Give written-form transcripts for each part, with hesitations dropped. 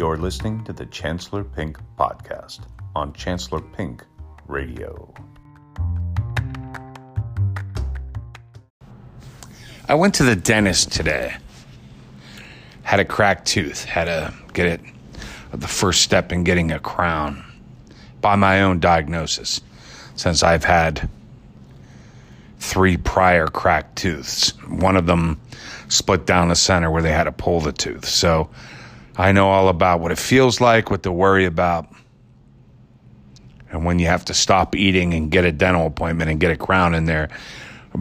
You're listening to the Chancellor Pink Podcast on Chancellor Pink Radio. I went to the dentist today. Had a cracked tooth. Had to get it the first step in getting a crown by my own diagnosis, since I've had 3 prior cracked teeth. One of them split down the center where they had to pull the tooth. So I know all about what it feels like, what to worry about, and when you have to stop eating and get a dental appointment and get a crown in there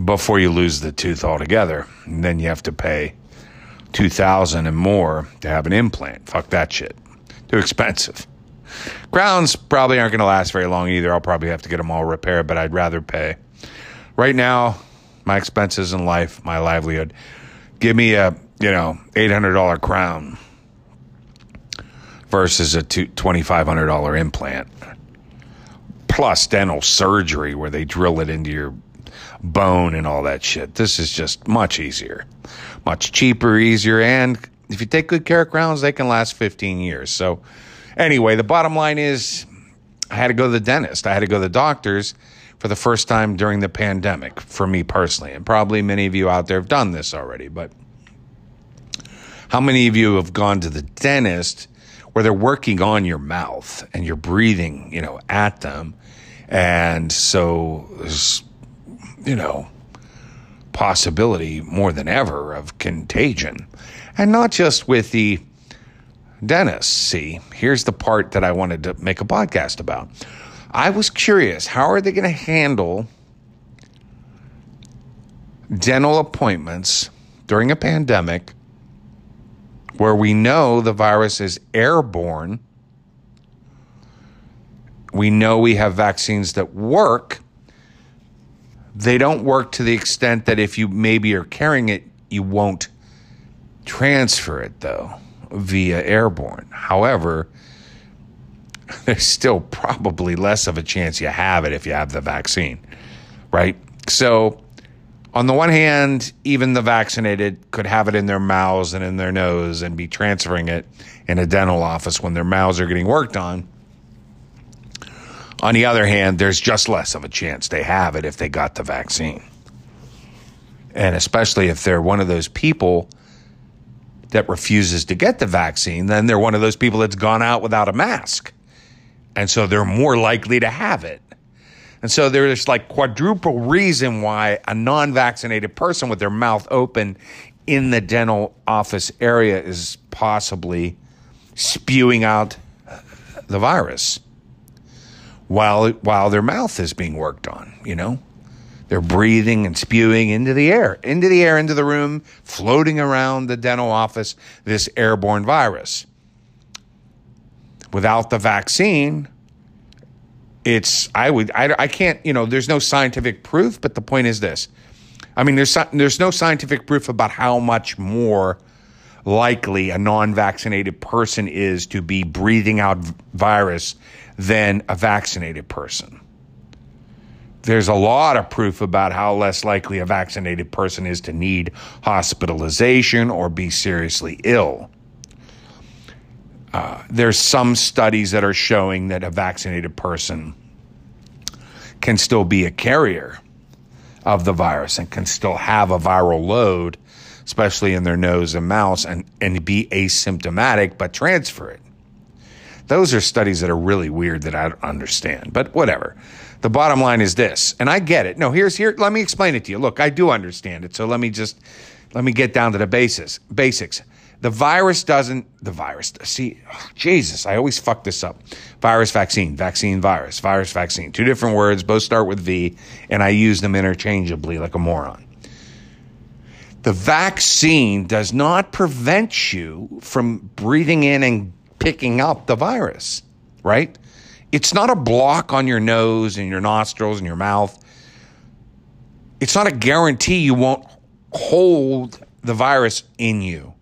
before you lose the tooth altogether. And then you have to pay $2,000 and more to have an implant. Fuck that shit. Too expensive. Crowns probably aren't going to last very long either. I'll probably have to get them all repaired, but I'd rather pay. Right now, my expenses in life, my livelihood, give me a, $800 crown versus a $2,500 implant, plus dental surgery where they drill it into your bone and all that shit. This is just much easier, much cheaper, easier, and if you take good care of crowns, they can last 15 years. So anyway, the bottom line is I had to go to the dentist. I had to go to the doctors for the first time during the pandemic, for me personally, and probably many of you out there have done this already, but how many of you have gone to the dentist where they're working on your mouth and you're breathing, at them? And so there's, possibility more than ever of contagion. And not just with the dentist. See, here's the part that I wanted to make a podcast about. I was curious, how are they going to handle dental appointments during a pandemic where we know the virus is airborne? We know we have vaccines that work. They don't work to the extent that if you maybe are carrying it, you won't transfer it, though, via airborne. However, there's still probably less of a chance you have it if you have the vaccine, right? So on the one hand, even the vaccinated could have it in their mouths and in their nose and be transferring it in a dental office when their mouths are getting worked on. On the other hand, there's just less of a chance they have it if they got the vaccine. And especially if they're one of those people that refuses to get the vaccine, then they're one of those people that's gone out without a mask. And so they're more likely to have it. And so there's like quadruple reason why a non-vaccinated person with their mouth open in the dental office area is possibly spewing out the virus while their mouth is being worked on, They're breathing and spewing into the air, into the room, floating around the dental office, this airborne virus. Without the vaccine, there's no scientific proof, but the point is this. I mean, there's no scientific proof about how much more likely a non-vaccinated person is to be breathing out virus than a vaccinated person. There's a lot of proof about how less likely a vaccinated person is to need hospitalization or be seriously ill. There's some studies that are showing that a vaccinated person can still be a carrier of the virus and can still have a viral load, especially in their nose and mouth, and be asymptomatic but transfer it. Those are studies that are really weird that I don't understand, but whatever. The bottom line is this, and I get it. No, let me explain it to you. Look, I do understand it, so let me get down to the basics. Virus, vaccine, vaccine, virus, vaccine. 2 different words, both start with V, and I use them interchangeably like a moron. The vaccine does not prevent you from breathing in and picking up the virus, right? It's not a block on your nose and your nostrils and your mouth. It's not a guarantee you won't hold the virus in you,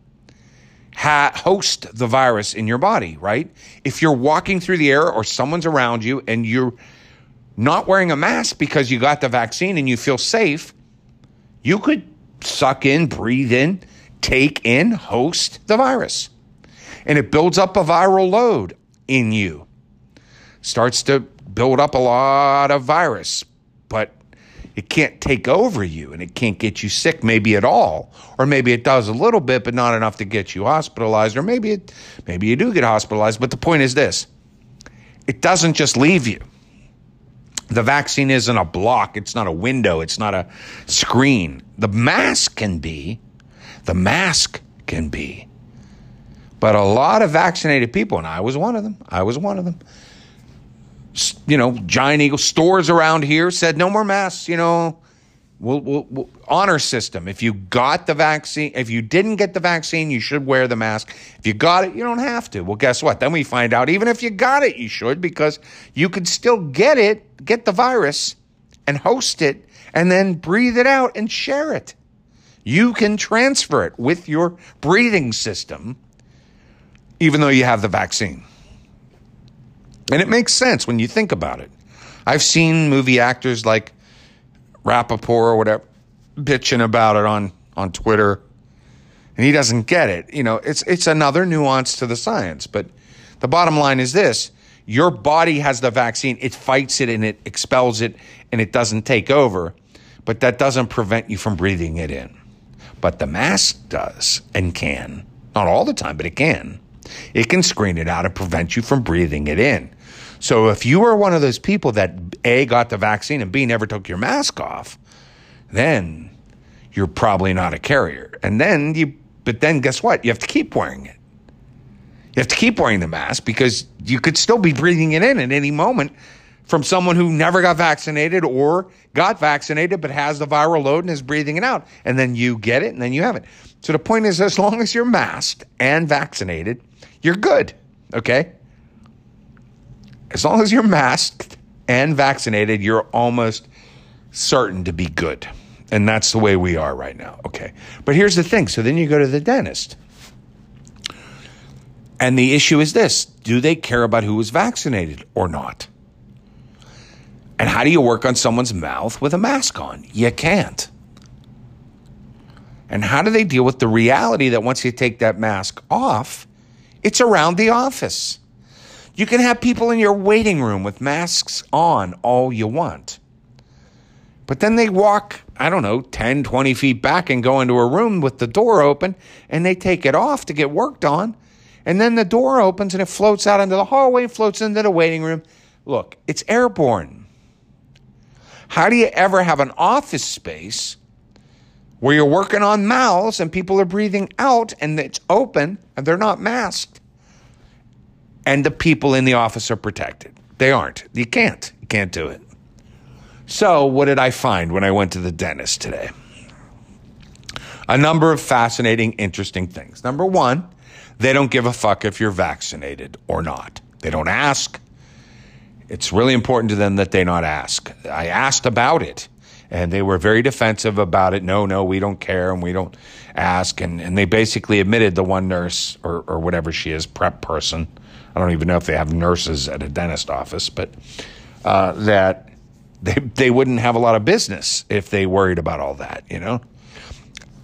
host the virus in your body, right? If you're walking through the air or someone's around you and you're not wearing a mask because you got the vaccine and you feel safe, you could suck in, breathe in, take in, host the virus. and it builds up a viral load in you. Starts to build up a lot of virus, but it can't take over you and it can't get you sick maybe at all, or maybe it does a little bit but not enough to get you hospitalized, or maybe you do get hospitalized. But the point is this: it doesn't just leave you. The vaccine isn't a block. It's not a window. It's not a screen. The mask can be. But a lot of vaccinated people, and I was one of them, Giant Eagle stores around here said no more masks, we'll honor system. If you got the vaccine, if you didn't get the vaccine, you should wear the mask. If you got it, you don't have to. Well, guess what? Then we find out even if you got it, you should, because you could still get the virus and host it and then breathe it out and share it. You can transfer it with your breathing system, even though you have the vaccine. And it makes sense when you think about it. I've seen movie actors like Rappaport or whatever bitching about it on Twitter, and he doesn't get it. It's another nuance to the science. But the bottom line is this: your body has the vaccine. It fights it and it expels it and it doesn't take over. But that doesn't prevent you from breathing it in. But the mask does and can. Not all the time, but it can. It can screen it out and prevent you from breathing it in. So if you are one of those people that A, got the vaccine, and B, never took your mask off, then you're probably not a carrier. But then guess what? You have to keep wearing it. You have to keep wearing the mask because you could still be breathing it in at any moment from someone who never got vaccinated or got vaccinated but has the viral load and is breathing it out. And then you get it and then you have it. So the point is, as long as you're masked and vaccinated, you're good, okay? As long as you're masked and vaccinated, you're almost certain to be good. And that's the way we are right now, okay? But here's the thing. So then you go to the dentist. And the issue is this: do they care about who was vaccinated or not? And how do you work on someone's mouth with a mask on? You can't. And how do they deal with the reality that once you take that mask off, it's around the office? You can have people in your waiting room with masks on all you want. But then they walk, 10, 20 feet back and go into a room with the door open, and they take it off to get worked on. And then the door opens and it floats out into the hallway, floats into the waiting room. Look, it's airborne. How do you ever have an office space where you're working on mouths and people are breathing out and it's open and they're not masked and the people in the office are protected? They aren't. You can't. You can't do it. So what did I find when I went to the dentist today? A number of fascinating, interesting things. Number one, they don't give a fuck if you're vaccinated or not. They don't ask. It's really important to them that they not ask. I asked about it, and they were very defensive about it. No, we don't care, and we don't ask. And they basically admitted, the one nurse or whatever she is, prep person, I don't even know if they have nurses at a dentist office, but that they wouldn't have a lot of business if they worried about all that,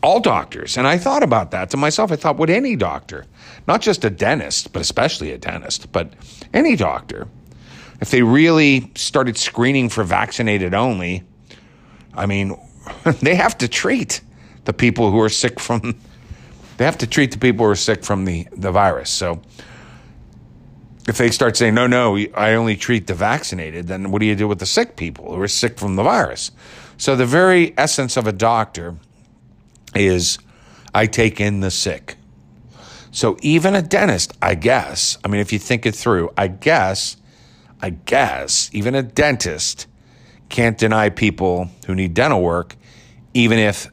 All doctors. And I thought about that to myself. I thought, would any doctor, not just a dentist, but especially a dentist, but any doctor, if they really started screening for vaccinated only, they have to treat the people who are sick from the virus. So if they start saying, no, I only treat the vaccinated, then what do you do with the sick people who are sick from the virus? So the very essence of a doctor is I take in the sick. So even a dentist, if you think it through, I guess even a dentist can't deny people who need dental work, even if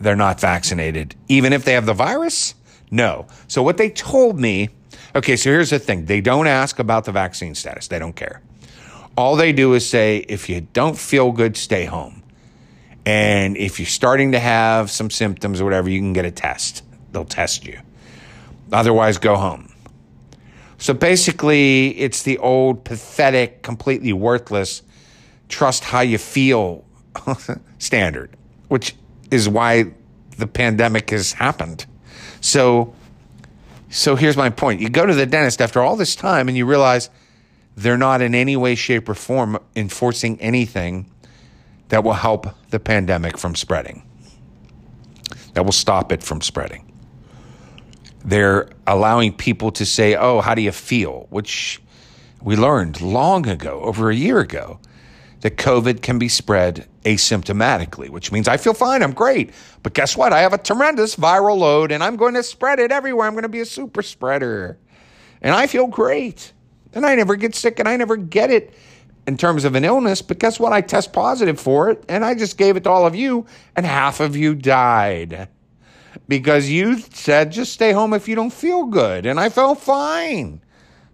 they're not vaccinated, even if they have the virus? No. So what they told me, okay, so here's the thing. They don't ask about the vaccine status. They don't care. All they do is say, if you don't feel good, stay home. And if you're starting to have some symptoms or whatever, you can get a test. They'll test you. Otherwise, go home. So basically, it's the old pathetic, completely worthless, trust how you feel standard, which is why the pandemic has happened. So So here's my point. You go to the dentist after all this time and you realize they're not in any way, shape, or form enforcing anything that will help the pandemic from spreading, that will stop it from spreading. They're allowing people to say, oh, how do you feel? Which we learned long ago, over a year ago, that COVID can be spread asymptomatically, which means I feel fine, I'm great. But guess what? I have a tremendous viral load and I'm going to spread it everywhere. I'm going to be a super spreader. And I feel great. And I never get sick and I never get it in terms of an illness. But guess what? I test positive for it and I just gave it to all of you and half of you died because you said just stay home if you don't feel good. And I felt fine.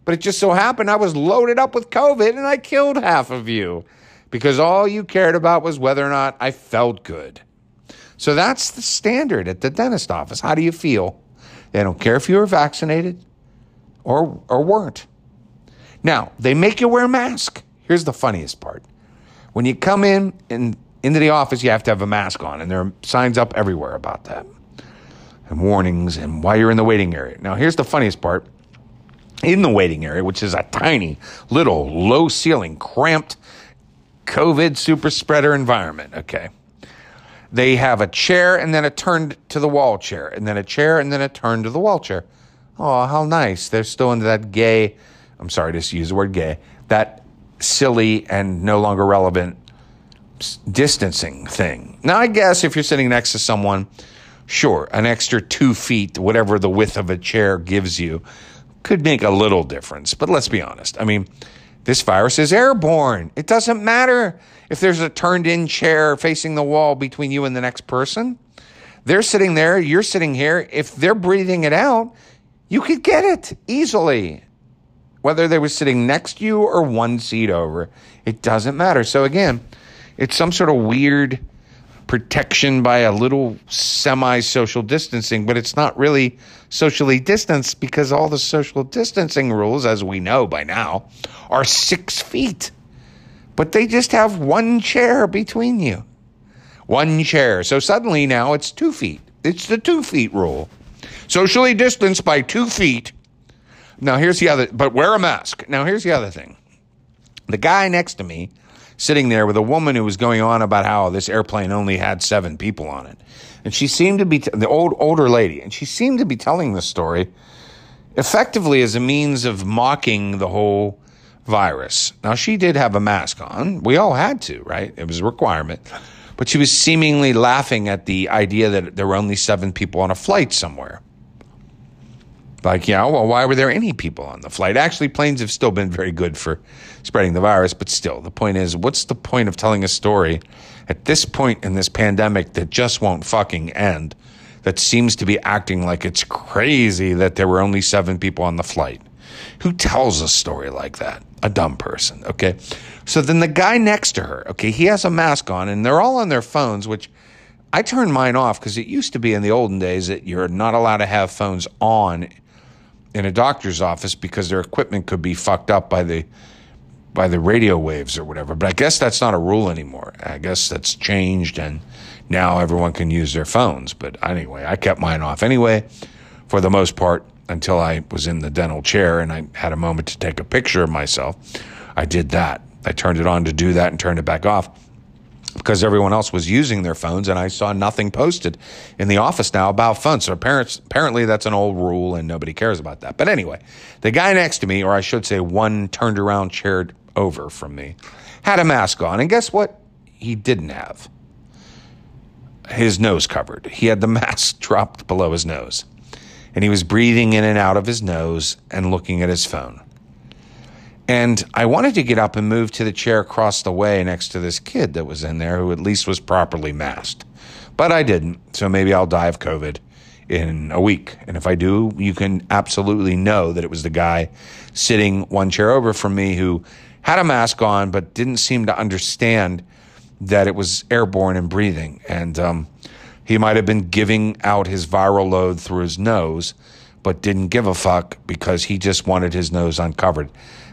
But it just so happened I was loaded up with COVID and I killed half of you, because all you cared about was whether or not I felt good. So that's the standard at the dentist office. How do you feel? They don't care if you were vaccinated or weren't. Now, they make you wear a mask. Here's the funniest part. When you come in and into the office, you have to have a mask on, and there are signs up everywhere about that, and warnings, and while you're in the waiting area. Now, here's the funniest part. In the waiting area, which is a tiny, little, low-ceiling, cramped COVID super spreader environment, okay, they have a chair and then a turn to the wall chair, and then a chair and then a turn to the wall chair. Oh, how nice. They're still into that gay, I'm sorry to use the word gay, that silly and no longer relevant distancing thing. Now, I guess if you're sitting next to someone, sure, an extra 2 feet, whatever the width of a chair gives you, could make a little difference. But let's be honest. I mean, this virus is airborne. It doesn't matter if there's a turned-in chair facing the wall between you and the next person. They're sitting there. You're sitting here. If they're breathing it out, you could get it easily. Whether they were sitting next to you or one seat over, it doesn't matter. So again, it's some sort of weird protection by a little semi-social distancing, but it's not really socially distanced because all the social distancing rules, as we know by now, are 6 feet. But they just have one chair between you. One chair. So suddenly now it's 2 feet. It's the 2 feet rule. Socially distanced by 2 feet. Now here's the other, but wear a mask. Now here's the other thing. The guy next to me sitting there with a woman who was going on about how this airplane only had 7 people on it. And she seemed to be, the older lady, and she seemed to be telling this story effectively as a means of mocking the whole virus. Now, she did have a mask on. We all had to, right? It was a requirement. But she was seemingly laughing at the idea that there were only 7 people on a flight somewhere. Like, yeah, well, why were there any people on the flight? Actually, planes have still been very good for spreading the virus. But still, the point is, what's the point of telling a story at this point in this pandemic that just won't fucking end, that seems to be acting like it's crazy that there were only 7 people on the flight? Who tells a story like that? A dumb person, okay? So then the guy next to her, okay, he has a mask on, and they're all on their phones, which I turned mine off because it used to be in the olden days that you're not allowed to have phones on in a doctor's office because their equipment could be fucked up by the radio waves or whatever. But I guess that's not a rule anymore. I guess that's changed, and now everyone can use their phones. But anyway, I kept mine off anyway for the most part until I was in the dental chair and I had a moment to take a picture of myself. I did that. I turned it on to do that and turned it back off because everyone else was using their phones, and I saw nothing posted in the office now about phones. So apparently that's an old rule, and nobody cares about that. But anyway, the guy next to me, or I should say one turned around chair over from me, had a mask on. And guess what he didn't have? His nose covered. He had the mask dropped below his nose. And he was breathing in and out of his nose and looking at his phone. And I wanted to get up and move to the chair across the way next to this kid that was in there who at least was properly masked. But I didn't, so maybe I'll die of COVID in a week. And if I do, you can absolutely know that it was the guy sitting one chair over from me who had a mask on but didn't seem to understand that it was airborne and breathing. And he might have been giving out his viral load through his nose but didn't give a fuck because he just wanted his nose uncovered.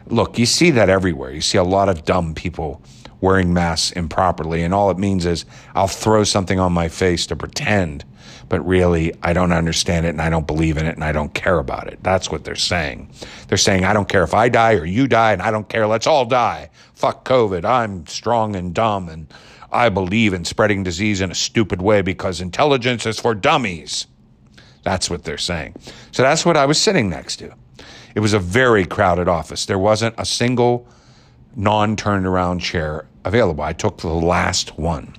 Look, you see that everywhere. You see a lot of dumb people wearing masks improperly, and all it means is I'll throw something on my face to pretend, but really I don't understand it and I don't believe in it and I don't care about it. That's what they're saying. They're saying, I don't care if I die or you die, and I don't care. Let's all die. Fuck COVID. I'm strong and dumb, and I believe in spreading disease in a stupid way because intelligence is for dummies. That's what they're saying. So that's what I was sitting next to. It was a very crowded office. There wasn't a single non-turned-around chair available. I took the last one.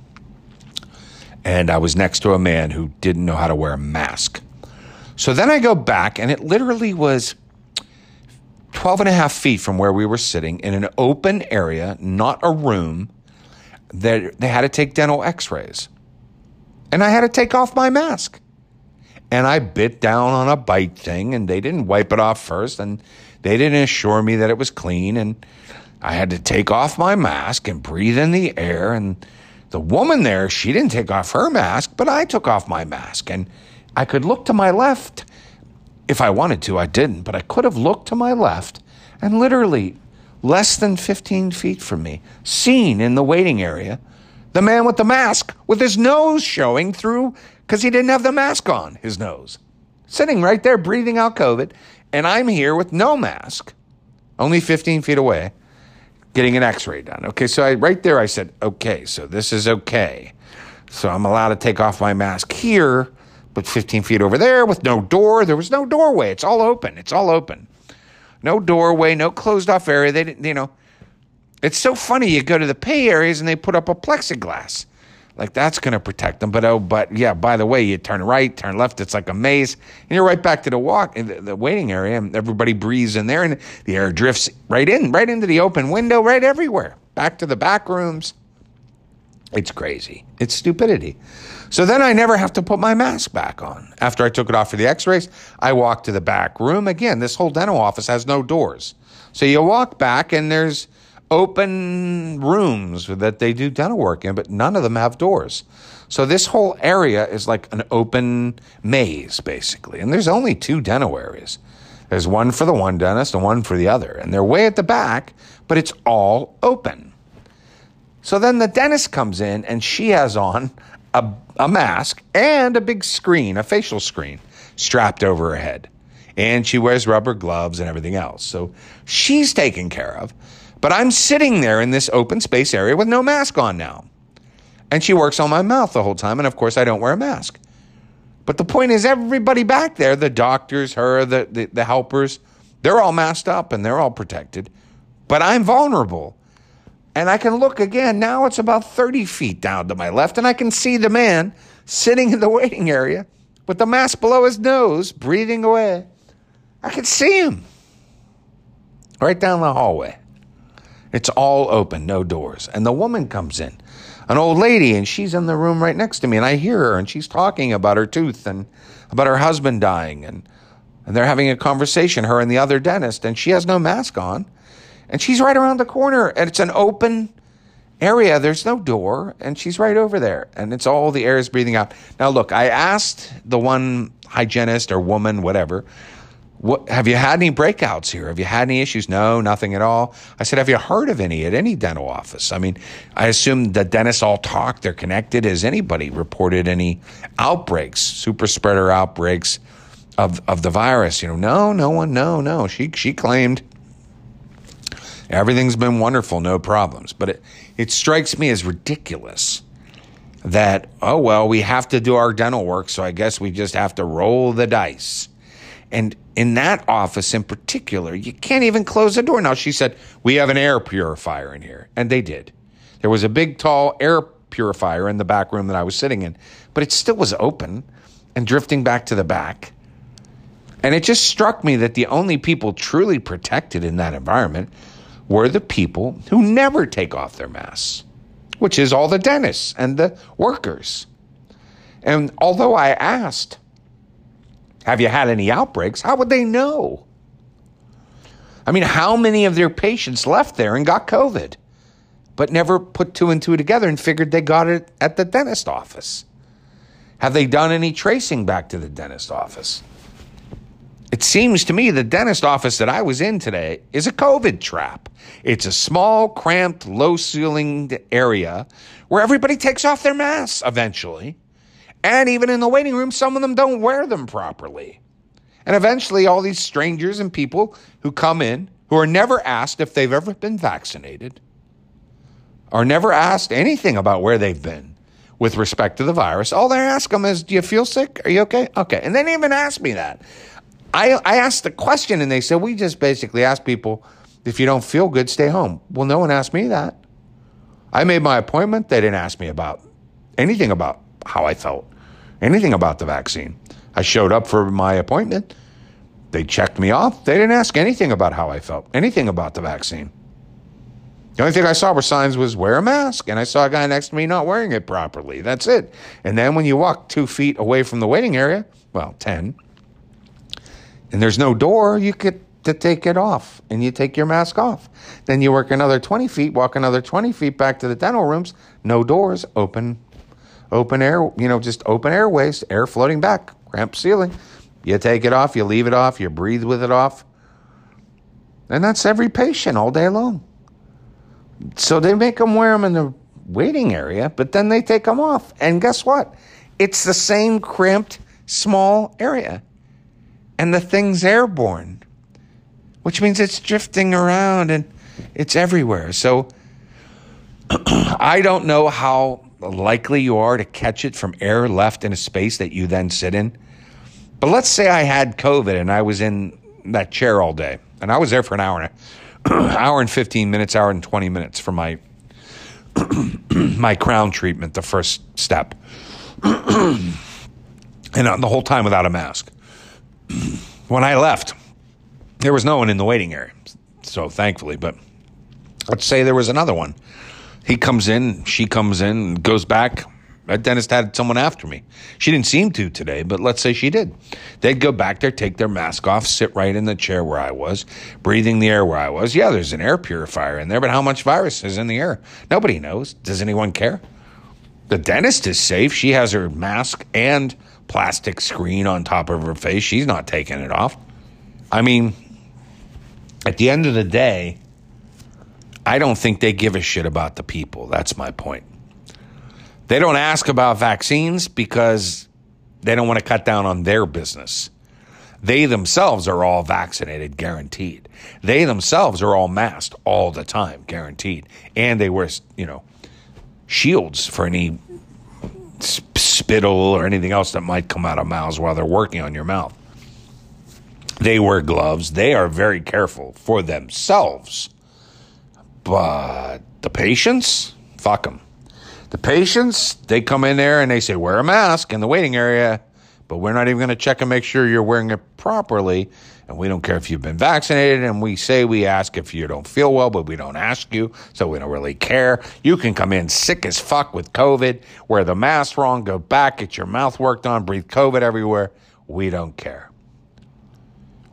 And I was next to a man who didn't know how to wear a mask. So then I go back, and it literally was 12 and a half feet from where we were sitting in an open area, not a room, that they had to take dental x-rays. And I had to take off my mask. And I bit down on a bite thing, and they didn't wipe it off first, and they didn't assure me that it was clean, and I had to take off my mask and breathe in the air. And the woman there, she didn't take off her mask, but I took off my mask. And I could look to my left if I wanted to. I didn't, but I could have looked to my left, and literally less than 15 feet from me, seen in the waiting area, the man with the mask with his nose showing through because he didn't have the mask on, his nose, sitting right there breathing out COVID. And I'm here with no mask, only 15 feet away, getting an x-ray done. Okay, so right there I said, okay, so this is okay. So I'm allowed to take off my mask here, but 15 feet over there with no door. There was no doorway. It's all open. It's all open. No doorway, no closed off area. They didn't, you know. It's so funny. You go to the pay areas and they put up a plexiglass. Like that's going to protect them. But yeah, by the way, you turn right, turn left. It's like a maze. And you're right back to the waiting area, and everybody breathes in there, and the air drifts right into the open window, right everywhere. Back to the back rooms. It's crazy. It's stupidity. So then I never have to put my mask back on. After I took it off for the x-rays, I walked to the back room. Again, this whole dental office has no doors. So you walk back, and there's open rooms that they do dental work in, but none of them have doors. So this whole area is like an open maze, basically. And there's only two dental areas. There's one for the one dentist and one for the other. And they're way at the back, but it's all open. So then the dentist comes in, and she has on a mask and a big screen, a facial screen, strapped over her head. And she wears rubber gloves and everything else. So she's taken care of. But I'm sitting there in this open space area with no mask on now. And she works on my mouth the whole time. And, of course, I don't wear a mask. But the point is everybody back there, the doctors, her, the helpers, they're all masked up and they're all protected. But I'm vulnerable. And I can look again. Now it's about 30 feet down to my left. And I can see the man sitting in the waiting area with the mask below his nose, breathing away. I can see him right down the hallway. It's all open, no doors. And the woman comes in, an old lady, and she's in the room right next to me. And I hear her, and she's talking about her tooth and about her husband dying. And they're having a conversation, her and the other dentist, and she has no mask on. And she's right around the corner, and it's an open area. There's no door, and she's right over there. And it's all the air is breathing out. Now, look, I asked the one hygienist or woman, whatever, have you had any breakouts here? Have you had any issues? No, nothing at all. I said, have you heard of any at any dental office? I mean, I assume the dentists all talk. They're connected. Has anybody reported any outbreaks, super spreader outbreaks of the virus? You know, no one. She claimed everything's been wonderful, no problems. But it strikes me as ridiculous that, oh, well, we have to do our dental work, so I guess we just have to roll the dice. And in that office in particular, you can't even close the door. Now, she said, we have an air purifier in here. And they did. There was a big, tall air purifier in the back room that I was sitting in. But it still was open and drifting back to the back. And it just struck me that the only people truly protected in that environment were the people who never take off their masks, which is all the dentists and the workers. And although I asked, have you had any outbreaks? How would they know? I mean, how many of their patients left there and got COVID, but never put two and two together and figured they got it at the dentist office? Have they done any tracing back to the dentist office? It seems to me the dentist office that I was in today is a COVID trap. It's a small, cramped, low-ceilinged area where everybody takes off their masks eventually. And even in the waiting room, some of them don't wear them properly. And eventually all these strangers and people who come in, who are never asked if they've ever been vaccinated, are never asked anything about where they've been with respect to the virus. All they ask them is, do you feel sick? Are you okay? Okay. And they didn't even ask me that. I asked the question and they said, we just basically asked people, if you don't feel good, stay home. Well, no one asked me that. I made my appointment. They didn't ask me about anything about how I felt, anything about the vaccine. I showed up for my appointment. They checked me off. They didn't ask anything about how I felt, anything about the vaccine. The only thing I saw were signs was wear a mask, and I saw a guy next to me not wearing it properly. That's it. And then when you walk 2 feet away from the waiting area, well, 10, and there's no door, you get to take it off, and you take your mask off. Then you work another 20 feet, walk another 20 feet back to the dental rooms, no doors, open air, just open airways, air floating back, cramped ceiling. You take it off, you leave it off, you breathe with it off. And that's every patient all day long. So they make them wear them in the waiting area, but then they take them off. And guess what? It's the same cramped, small area. And the thing's airborne, which means it's drifting around and it's everywhere. So I don't know how likely you are to catch it from air left in a space that you then sit in. But let's say I had COVID and I was in that chair all day. And I was there for an hour and a half. Hour and 15 minutes, hour and 20 minutes for my my crown treatment, the first step. And the whole time without a mask. When I left, there was no one in the waiting area, so thankfully. But let's say there was another one. He comes in, she comes in, goes back. That dentist had someone after me. She didn't seem to today, but let's say she did. They'd go back there, take their mask off, sit right in the chair where I was, breathing the air where I was. Yeah, there's an air purifier in there, but how much virus is in the air? Nobody knows. Does anyone care? The dentist is safe. She has her mask and plastic screen on top of her face. She's not taking it off. I mean, at the end of the day, I don't think they give a shit about the people. That's my point. They don't ask about vaccines because they don't want to cut down on their business. They themselves are all vaccinated, guaranteed. They themselves are all masked all the time, guaranteed. And they wear, shields for any spittle or anything else that might come out of mouths while they're working on your mouth. They wear gloves. They are very careful for themselves. But the patients, fuck them. The patients, they come in there and they say, wear a mask in the waiting area, but we're not even going to check and make sure you're wearing it properly. And we don't care if you've been vaccinated. And we ask if you don't feel well, but we don't ask you. So we don't really care. You can come in sick as fuck with COVID, wear the mask wrong, go back, get your mouth worked on, breathe COVID everywhere. We don't care.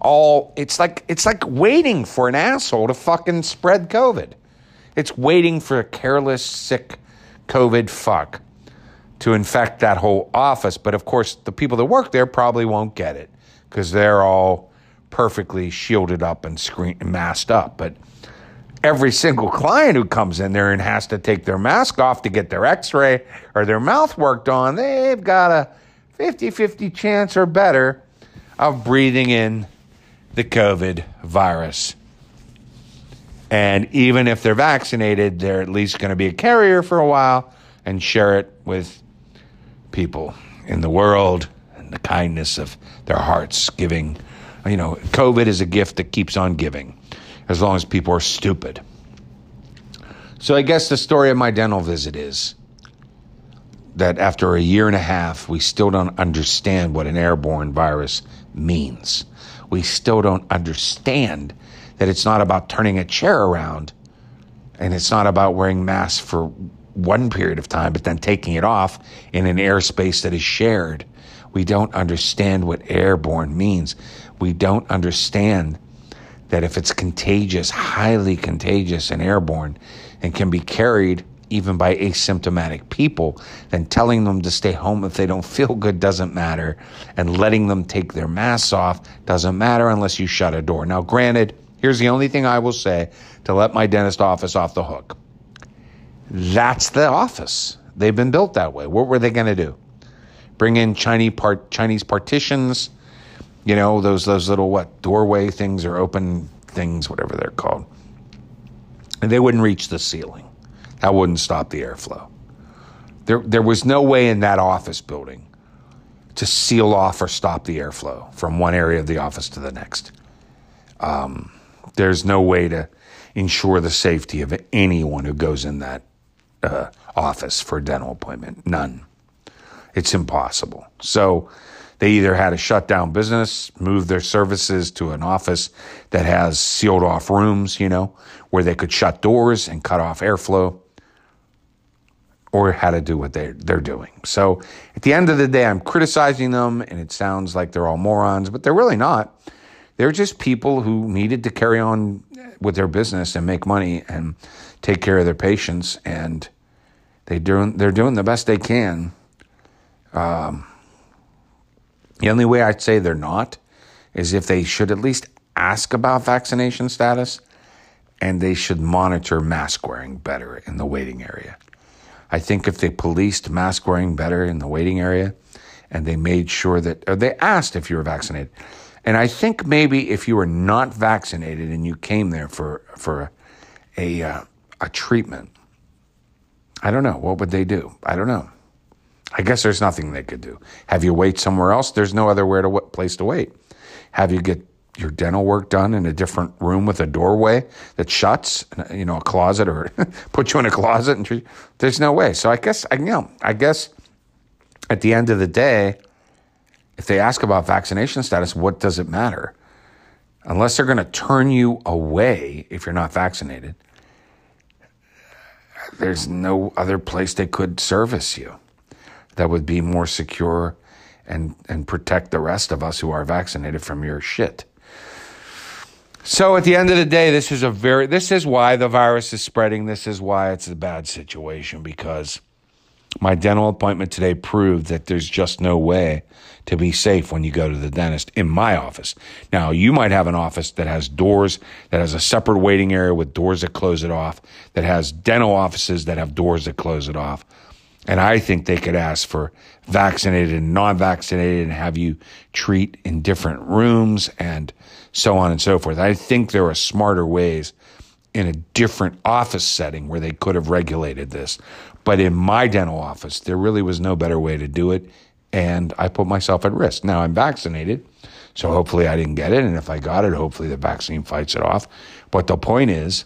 It's like waiting for an asshole to fucking spread COVID. It's waiting for a careless, sick COVID fuck to infect that whole office. But of course, the people that work there probably won't get it because they're all perfectly shielded up and screened and masked up. But every single client who comes in there and has to take their mask off to get their x-ray or their mouth worked on, they've got a 50-50 chance or better of breathing in the COVID virus. And even if they're vaccinated, they're at least going to be a carrier for a while and share it with people in the world and the kindness of their hearts giving. COVID is a gift that keeps on giving as long as people are stupid. So I guess the story of my dental visit is that after a year and a half, we still don't understand what an airborne virus means. We still don't understand that it's not about turning a chair around and it's not about wearing masks for one period of time, but then taking it off in an airspace that is shared. We don't understand what airborne means. We don't understand that if it's contagious, highly contagious and airborne and can be carried even by asymptomatic people, then telling them to stay home if they don't feel good doesn't matter. And letting them take their masks off doesn't matter unless you shut a door. Now, granted, here's the only thing I will say to let my dentist office off the hook. That's the office. They've been built that way. What were they going to do? Bring in Chinese partitions, you know, those little doorway things or open things, whatever they're called. And they wouldn't reach the ceiling. That wouldn't stop the airflow. There was no way in that office building to seal off or stop the airflow from one area of the office to the next. There's no way to ensure the safety of anyone who goes in that office for a dental appointment. None. It's impossible. So they either had to shut down business, move their services to an office that has sealed off rooms, you know, where they could shut doors and cut off airflow, or how to do what they're doing. So at the end of the day, I'm criticizing them, and it sounds like they're all morons, but they're really not. They're just people who needed to carry on with their business and make money and take care of their patients, and they're doing the best they can. The only way I'd say they're not is if they should at least ask about vaccination status, and they should monitor mask wearing better in the waiting area. I think if they policed mask wearing better in the waiting area, and they made sure that, or they asked if you were vaccinated. And I think maybe if you were not vaccinated and you came there for a treatment, I don't know. What would they do? I don't know. I guess there's nothing they could do. Have you wait somewhere else? There's no other place to wait. Have you get your dental work done in a different room with a doorway that shuts, you know, a closet, or put you in a closet? And there's no way. So I guess at the end of the day, if they ask about vaccination status, what does it matter? Unless they're going to turn you away if you're not vaccinated, there's no other place they could service you that would be more secure and protect the rest of us who are vaccinated from your shit. So at the end of the day, this is why the virus is spreading. This is why it's a bad situation, because my dental appointment today proved that there's just no way to be safe when you go to the dentist in my office. Now, you might have an office that has doors, that has a separate waiting area with doors that close it off, that has dental offices that have doors that close it off. And I think they could ask for vaccinated and non-vaccinated and have you treat in different rooms and so on and so forth. I think there are smarter ways in a different office setting where they could have regulated this. But in my dental office, there really was no better way to do it, and I put myself at risk. Now, I'm vaccinated, so hopefully I didn't get it, and if I got it, hopefully the vaccine fights it off. But the point is,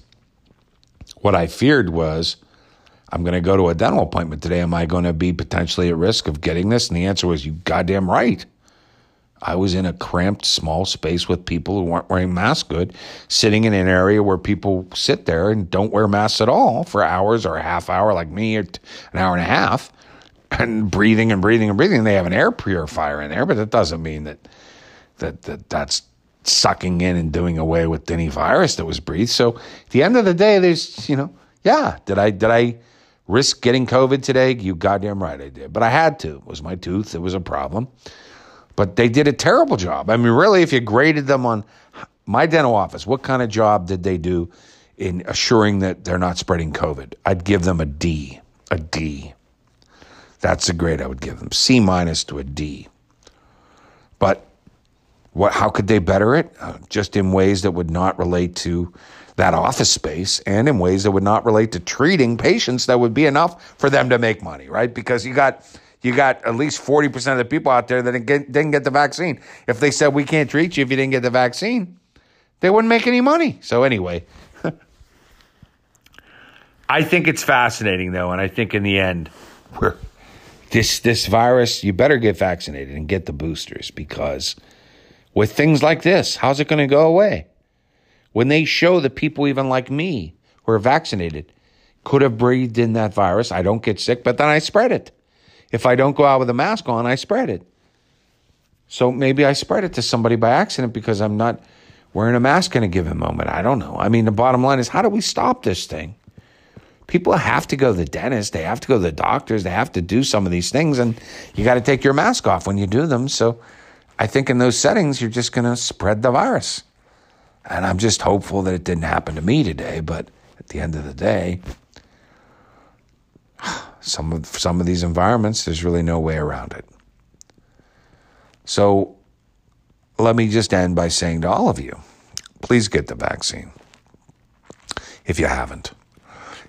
what I feared was, I'm going to go to a dental appointment today. Am I going to be potentially at risk of getting this? And the answer was, you goddamn right. I was in a cramped, small space with people who weren't wearing masks good, sitting in an area where people sit there and don't wear masks at all for hours or a half hour like me, or an hour and a half, and breathing. They have an air purifier in there, but that doesn't mean that's sucking in and doing away with any virus that was breathed. So at the end of the day, there's, you know, yeah, did I risk getting COVID today? You goddamn right I did. But I had to. It was my tooth. It was a problem. But they did a terrible job. I mean, really, if you graded them on my dental office, what kind of job did they do in assuring that they're not spreading COVID? I'd give them a D. That's a grade I would give them. C- to a D. But how could they better it? Just in ways that would not relate to that office space, and in ways that would not relate to treating patients that would be enough for them to make money, right? Because you got at least 40% of the people out there that didn't get the vaccine. If they said, we can't treat you if you didn't get the vaccine, they wouldn't make any money. So anyway, I think it's fascinating, though, and I think in the end, this virus, you better get vaccinated and get the boosters, because with things like this, how's it going to go away? When they show that people even like me who are vaccinated could have breathed in that virus, I don't get sick, but then I spread it. If I don't go out with a mask on, I spread it. So maybe I spread it to somebody by accident because I'm not wearing a mask in a given moment. I don't know. I mean, the bottom line is, how do we stop this thing? People have to go to the dentist. They have to go to the doctors. They have to do some of these things, and you got to take your mask off when you do them. So I think in those settings, you're just going to spread the virus. And I'm just hopeful that it didn't happen to me today. But at the end of the day, some of these environments, there's really no way around it. So let me just end by saying to all of you, please get the vaccine if you haven't.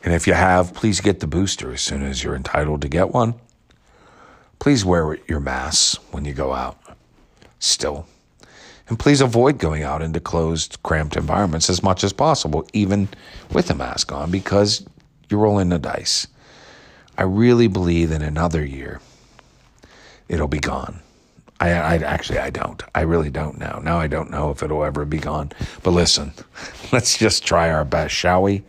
And if you have, please get the booster as soon as you're entitled to get one. Please wear your masks when you go out still. And please avoid going out into closed, cramped environments as much as possible, even with a mask on, because you're rolling the dice. I really believe in another year, it'll be gone. I don't. I really don't now. Now I don't know if it'll ever be gone. But listen, let's just try our best, shall we?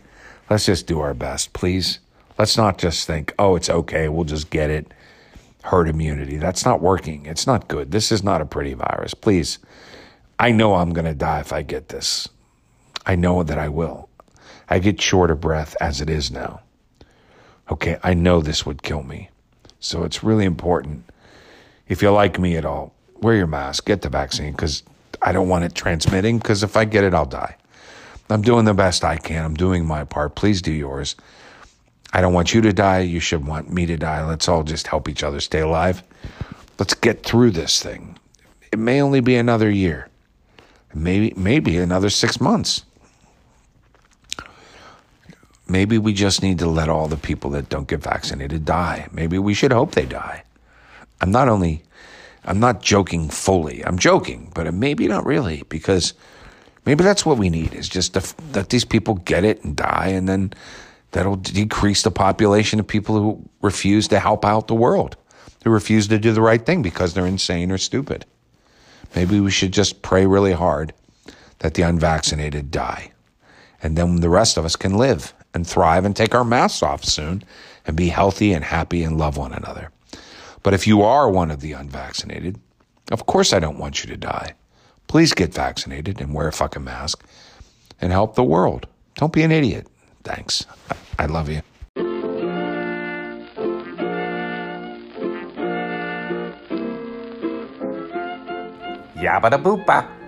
Let's just do our best, please. Let's not just think, oh, it's okay, we'll just get it. Herd immunity. That's not working. It's not good. This is not a pretty virus. Please. I know I'm going to die if I get this. I know that I will. I get short of breath as it is now. Okay, I know this would kill me. So it's really important, if you're like me at all, wear your mask, get the vaccine, because I don't want it transmitting, because if I get it, I'll die. I'm doing the best I can. I'm doing my part. Please do yours. I don't want you to die. You should want me to die. Let's all just help each other stay alive. Let's get through this thing. It may only be another year. Maybe another 6 months. Maybe we just need to let all the people that don't get vaccinated die. Maybe we should hope they die. I'm not joking fully. I'm joking, but maybe not really, because maybe that's what we need, is just that these people get it and die, and then that'll decrease the population of people who refuse to help out the world, who refuse to do the right thing because they're insane or stupid. Maybe we should just pray really hard that the unvaccinated die. And then the rest of us can live and thrive and take our masks off soon and be healthy and happy and love one another. But if you are one of the unvaccinated, of course I don't want you to die. Please get vaccinated and wear a fucking mask and help the world. Don't be an idiot. Thanks. I love you. Yabba da boopa.